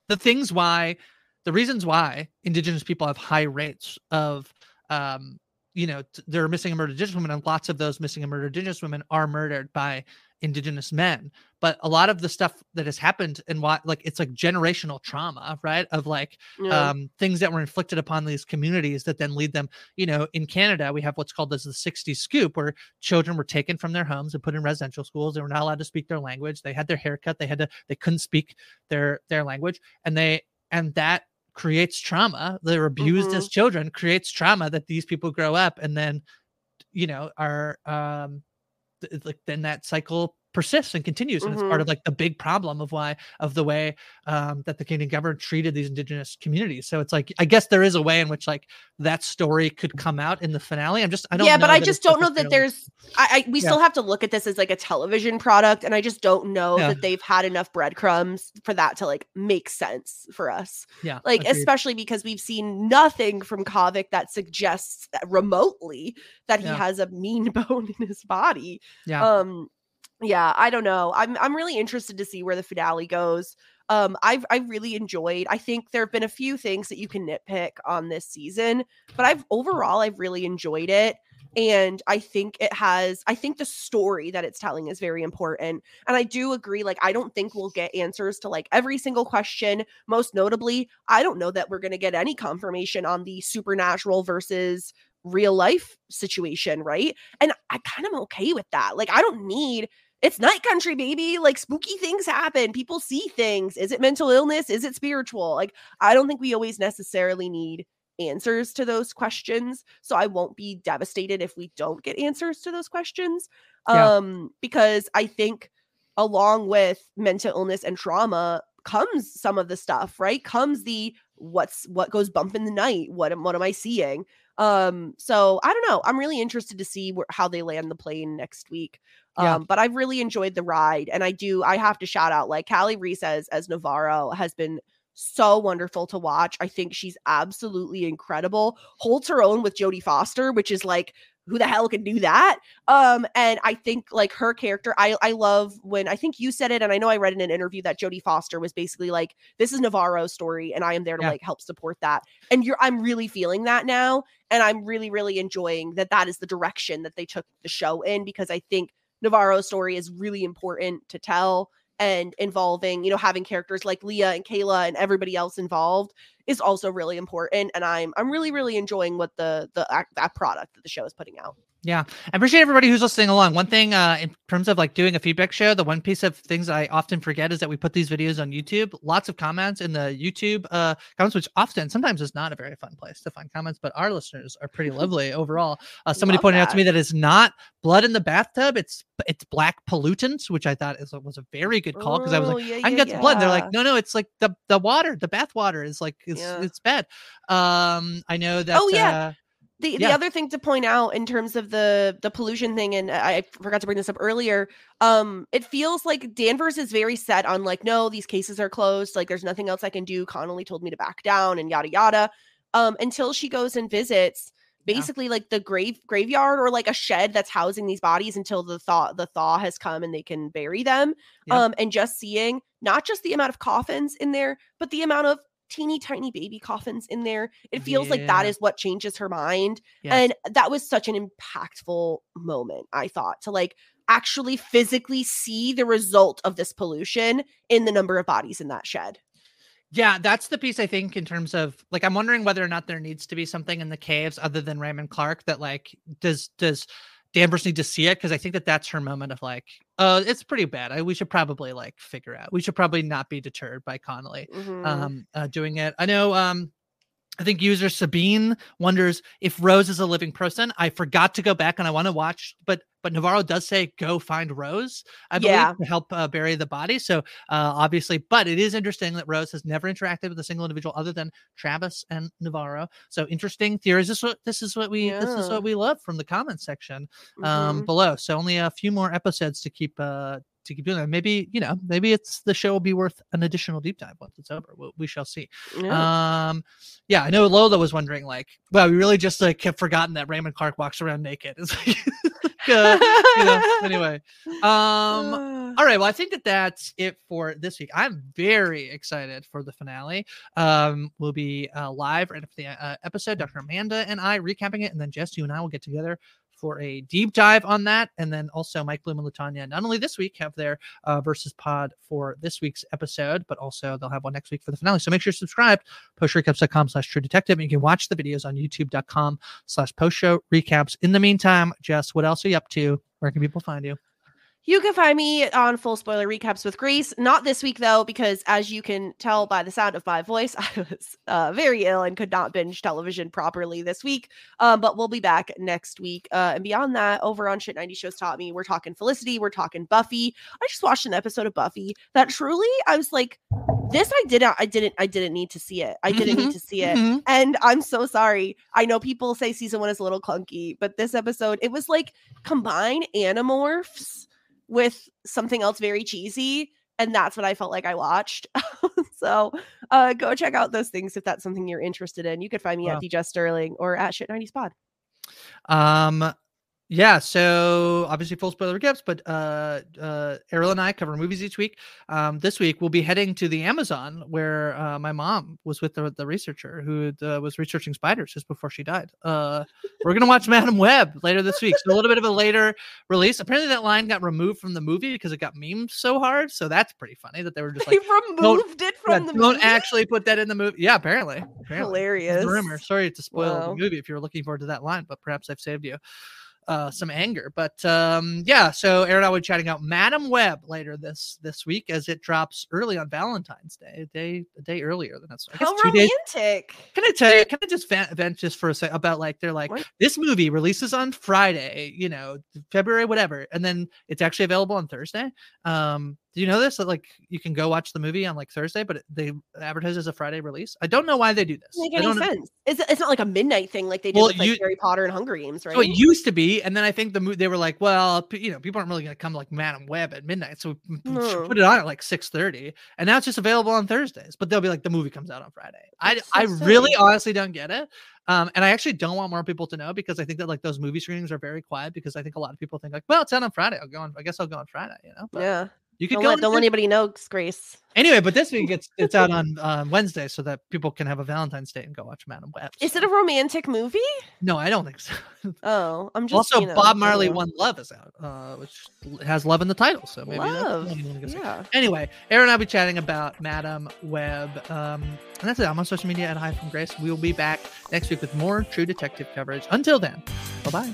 the things why the reasons why indigenous people have high rates of, um, you know, t- they're missing and murdered indigenous women, and lots of those missing and murdered indigenous women are murdered by indigenous men. But a lot of the stuff that has happened and why, like, it's like generational trauma, right? Of like, yeah. um, things that were inflicted upon these communities that then lead them, you know, in Canada, we have what's called as the sixties scoop, where children were taken from their homes and put in residential schools. They were not allowed to speak their language. They had their hair cut. They had to, they couldn't speak their, their language. And they, and that, creates trauma. They're abused mm-hmm. as children, creates trauma that these people grow up and then, you know, are um th- like then that cycle persists and continues. And mm-hmm. it's part of like the big problem of why of the way um that the Canadian government treated these indigenous communities. So it's like, I guess there is a way in which like that story could come out in the finale. I'm just I don't yeah, know but I just don't know that there's I, I we yeah. still have to look at this as like a television product, and I just don't know yeah. that they've had enough breadcrumbs for that to like make sense for us. Yeah, like agreed. Especially because we've seen nothing from Qavvik that suggests that remotely that he yeah. has a mean bone in his body. Yeah. Um. Yeah, I don't know. I'm I'm really interested to see where the finale goes. Um, I've I really enjoyed. I think there have been a few things that you can nitpick on this season, but I've overall I've really enjoyed it, and I think it has. I think the story that it's telling is very important, and I do agree. Like, I don't think we'll get answers to like every single question. Most notably, I don't know that we're going to get any confirmation on the supernatural versus real life situation, right? And I kind of am okay with that. Like, I don't need. It's Night Country, baby. Like, spooky things happen. People see things. Is it mental illness? Is it spiritual? Like, I don't think we always necessarily need answers to those questions. So I won't be devastated if we don't get answers to those questions. Yeah. Um, because I think along with mental illness and trauma comes some of the stuff, right? Comes the what's what goes bump in the night. What am, what am I seeing? Um, so I don't know. I'm really interested to see wh- how they land the plane next week. Yeah. Um, but I've really enjoyed the ride, and I do, I have to shout out like Callie Reese as, as Navarro has been so wonderful to watch. I think she's absolutely incredible, holds her own with Jodie Foster, which is like, who the hell can do that? Um, and I think like her character, I, I love when I think you said it, and I know I read in an interview that Jodie Foster was basically like, this is Navarro's story, and I am there to yeah. like help support that. And you're, I'm really feeling that now. And I'm really, really enjoying that. That is the direction that they took the show in, because I think Navarro's story is really important to tell, and involving, you know, having characters like Leah and Kayla and everybody else involved is also really important. And I'm, I'm really, really enjoying what the, the, that product that the show is putting out. Yeah. I appreciate everybody who's listening along. One thing, uh, in terms of like doing a feedback show, the one piece of things I often forget is that we put these videos on YouTube, lots of comments in the YouTube uh, comments, which often sometimes is not a very fun place to find comments, but our listeners are pretty lovely overall. Uh, somebody Love pointed that. out to me that it's not blood in the bathtub. It's, it's black pollutants, which I thought is, was a very good call. Cause I was like, yeah, I can yeah, get yeah. some blood. And they're like, no, no, it's like the, the water, the bath water is like, it's, yeah. it's bad. Um, I know that. Oh yeah. Uh, The yeah. the other thing to point out in terms of the the pollution thing, and I forgot to bring this up earlier, um, it feels like Danvers is very set on like, no, these cases are closed. Like, there's nothing else I can do. Connolly told me to back down and yada, yada, um, until she goes and visits basically yeah. like the grave graveyard or like a shed that's housing these bodies until the thaw, the thaw has come and they can bury them. Yeah. Um, and just seeing not just the amount of coffins in there, but the amount of teeny tiny baby coffins in there. It feels yeah. like that is what changes her mind. Yes. And that was such an impactful moment, I thought, to like actually physically see the result of this pollution in the number of bodies in that shed. Yeah, that's the piece I think in terms of like, I'm wondering whether or not there needs to be something in the caves other than Raymond Clark that like, does, does Danvers need to see it? Cause I think that that's her moment of like, oh, it's pretty bad. I, we should probably like figure out, we should probably not be deterred by Connolly mm-hmm. um, uh, doing it. I know. Um, I think user Sabine wonders if Rose is a living person. I forgot to go back and I want to watch, but, but Navarro does say, go find Rose, I believe, yeah. to help uh, bury the body. So uh, obviously, but it is interesting that Rose has never interacted with a single individual other than Travis and Navarro. So interesting theories. This, this is what we, yeah. this is what we love from the comments section um, mm-hmm. below. So only a few more episodes to keep, uh, to keep doing that. Maybe, you know, maybe it's the show will be worth an additional deep dive once it's over. We, we shall see. Yeah. Um, yeah, I know Lola was wondering, like, wow, we really just like have forgotten that Raymond Clark walks around naked. It's like, uh, you know, anyway. Um, all right, well, I think that that's it for this week. I'm very excited for the finale. Um, we'll be uh, live right after the uh, episode. Doctor Amanda and I recapping it, and then Jess, you and I will get together for a deep dive on that. And then also Mike Bloom and LaTonya, not only this week, have their uh, versus pod for this week's episode, but also they'll have one next week for the finale. So make sure you're subscribed, post show recaps dot com slash true detective. And you can watch the videos on youtube dot com slash post show recaps. In the meantime, Jess, what else are you up to? Where can people find you? You can find me on Full Spoiler Recaps with Grace. Not this week, though, because as you can tell by the sound of my voice, I was uh, very ill and could not binge television properly this week. Um, but we'll be back next week. Uh, and beyond that, over on Shit nineties Shows Taught Me, we're talking Felicity. We're talking Buffy. I just watched an episode of Buffy that truly I was like, this I didn't, I didn't, I didn't need to see it. I didn't mm-hmm. need to see it. Mm-hmm. And I'm so sorry. I know people say season one is a little clunky, but this episode, it was like combine Animorphs with something else very cheesy, and that's what I felt like I watched. So uh go check out those things if that's something you're interested in. You could find me wow. at D J Sterling or at Shit nineties Pod. Um yeah, so obviously Full Spoiler Recaps, but uh uh Errol and I cover movies each week. Um this week we'll be heading to the Amazon, where uh my mom was with the, the researcher who uh, was researching spiders just before she died. Uh we're gonna watch Madam Web later this week, so a little bit of a later release. Apparently that line got removed from the movie because it got memed so hard, so that's pretty funny that they were just like, they removed it from yeah, the don't movie. Actually put that in the movie. Yeah, apparently, apparently. Hilarious rumor. Sorry to spoil wow. the movie if you're looking forward to that line, but perhaps I've saved you Uh, some anger. But um, yeah, so Aaron and I will be chatting out Madam Web later this this week as it drops early on Valentine's Day, a day, a day earlier than that's. How romantic! Days. Can I tell you? Can I just vent just for a second about like they're like what? This movie releases on Friday, you know, February whatever, and then it's actually available on Thursday. Um, do you know this? That like you can go watch the movie on like Thursday, but they advertise as a Friday release. I don't know why they do this. Doesn't make any don't sense. It's, it's not like a midnight thing like they did well, with like you, Harry Potter and Hunger Games, right? So it used to be. And then I think the mo- they were like, well, you know, people aren't really going to come like Madam Web at midnight, so we no. put it on at like six thirty, and now it's just available on Thursdays. But they'll be like, the movie comes out on Friday. That's I so I silly. really honestly don't get it, um, and I actually don't want more people to know because I think that like those movie screenings are very quiet because I think a lot of people think like, well, it's out on Friday. I'll go on. I guess I'll go on Friday. You know? But yeah. You could don't go. Let, don't let anybody know, Grace. Anyway, but this week it's it's out on uh, Wednesday so that people can have a Valentine's Day and go watch Madam Web. So. Is it a romantic movie? No, I don't think so. Oh, I'm just also you know, Bob Marley One Love is out, uh, which has love in the title. So maybe love. That's one yeah. Anyway, Aaron and I'll be chatting about Madam Web, um, and that's it. I'm on social media at Hi from Grace. We will be back next week with more True Detective coverage. Until then, bye bye.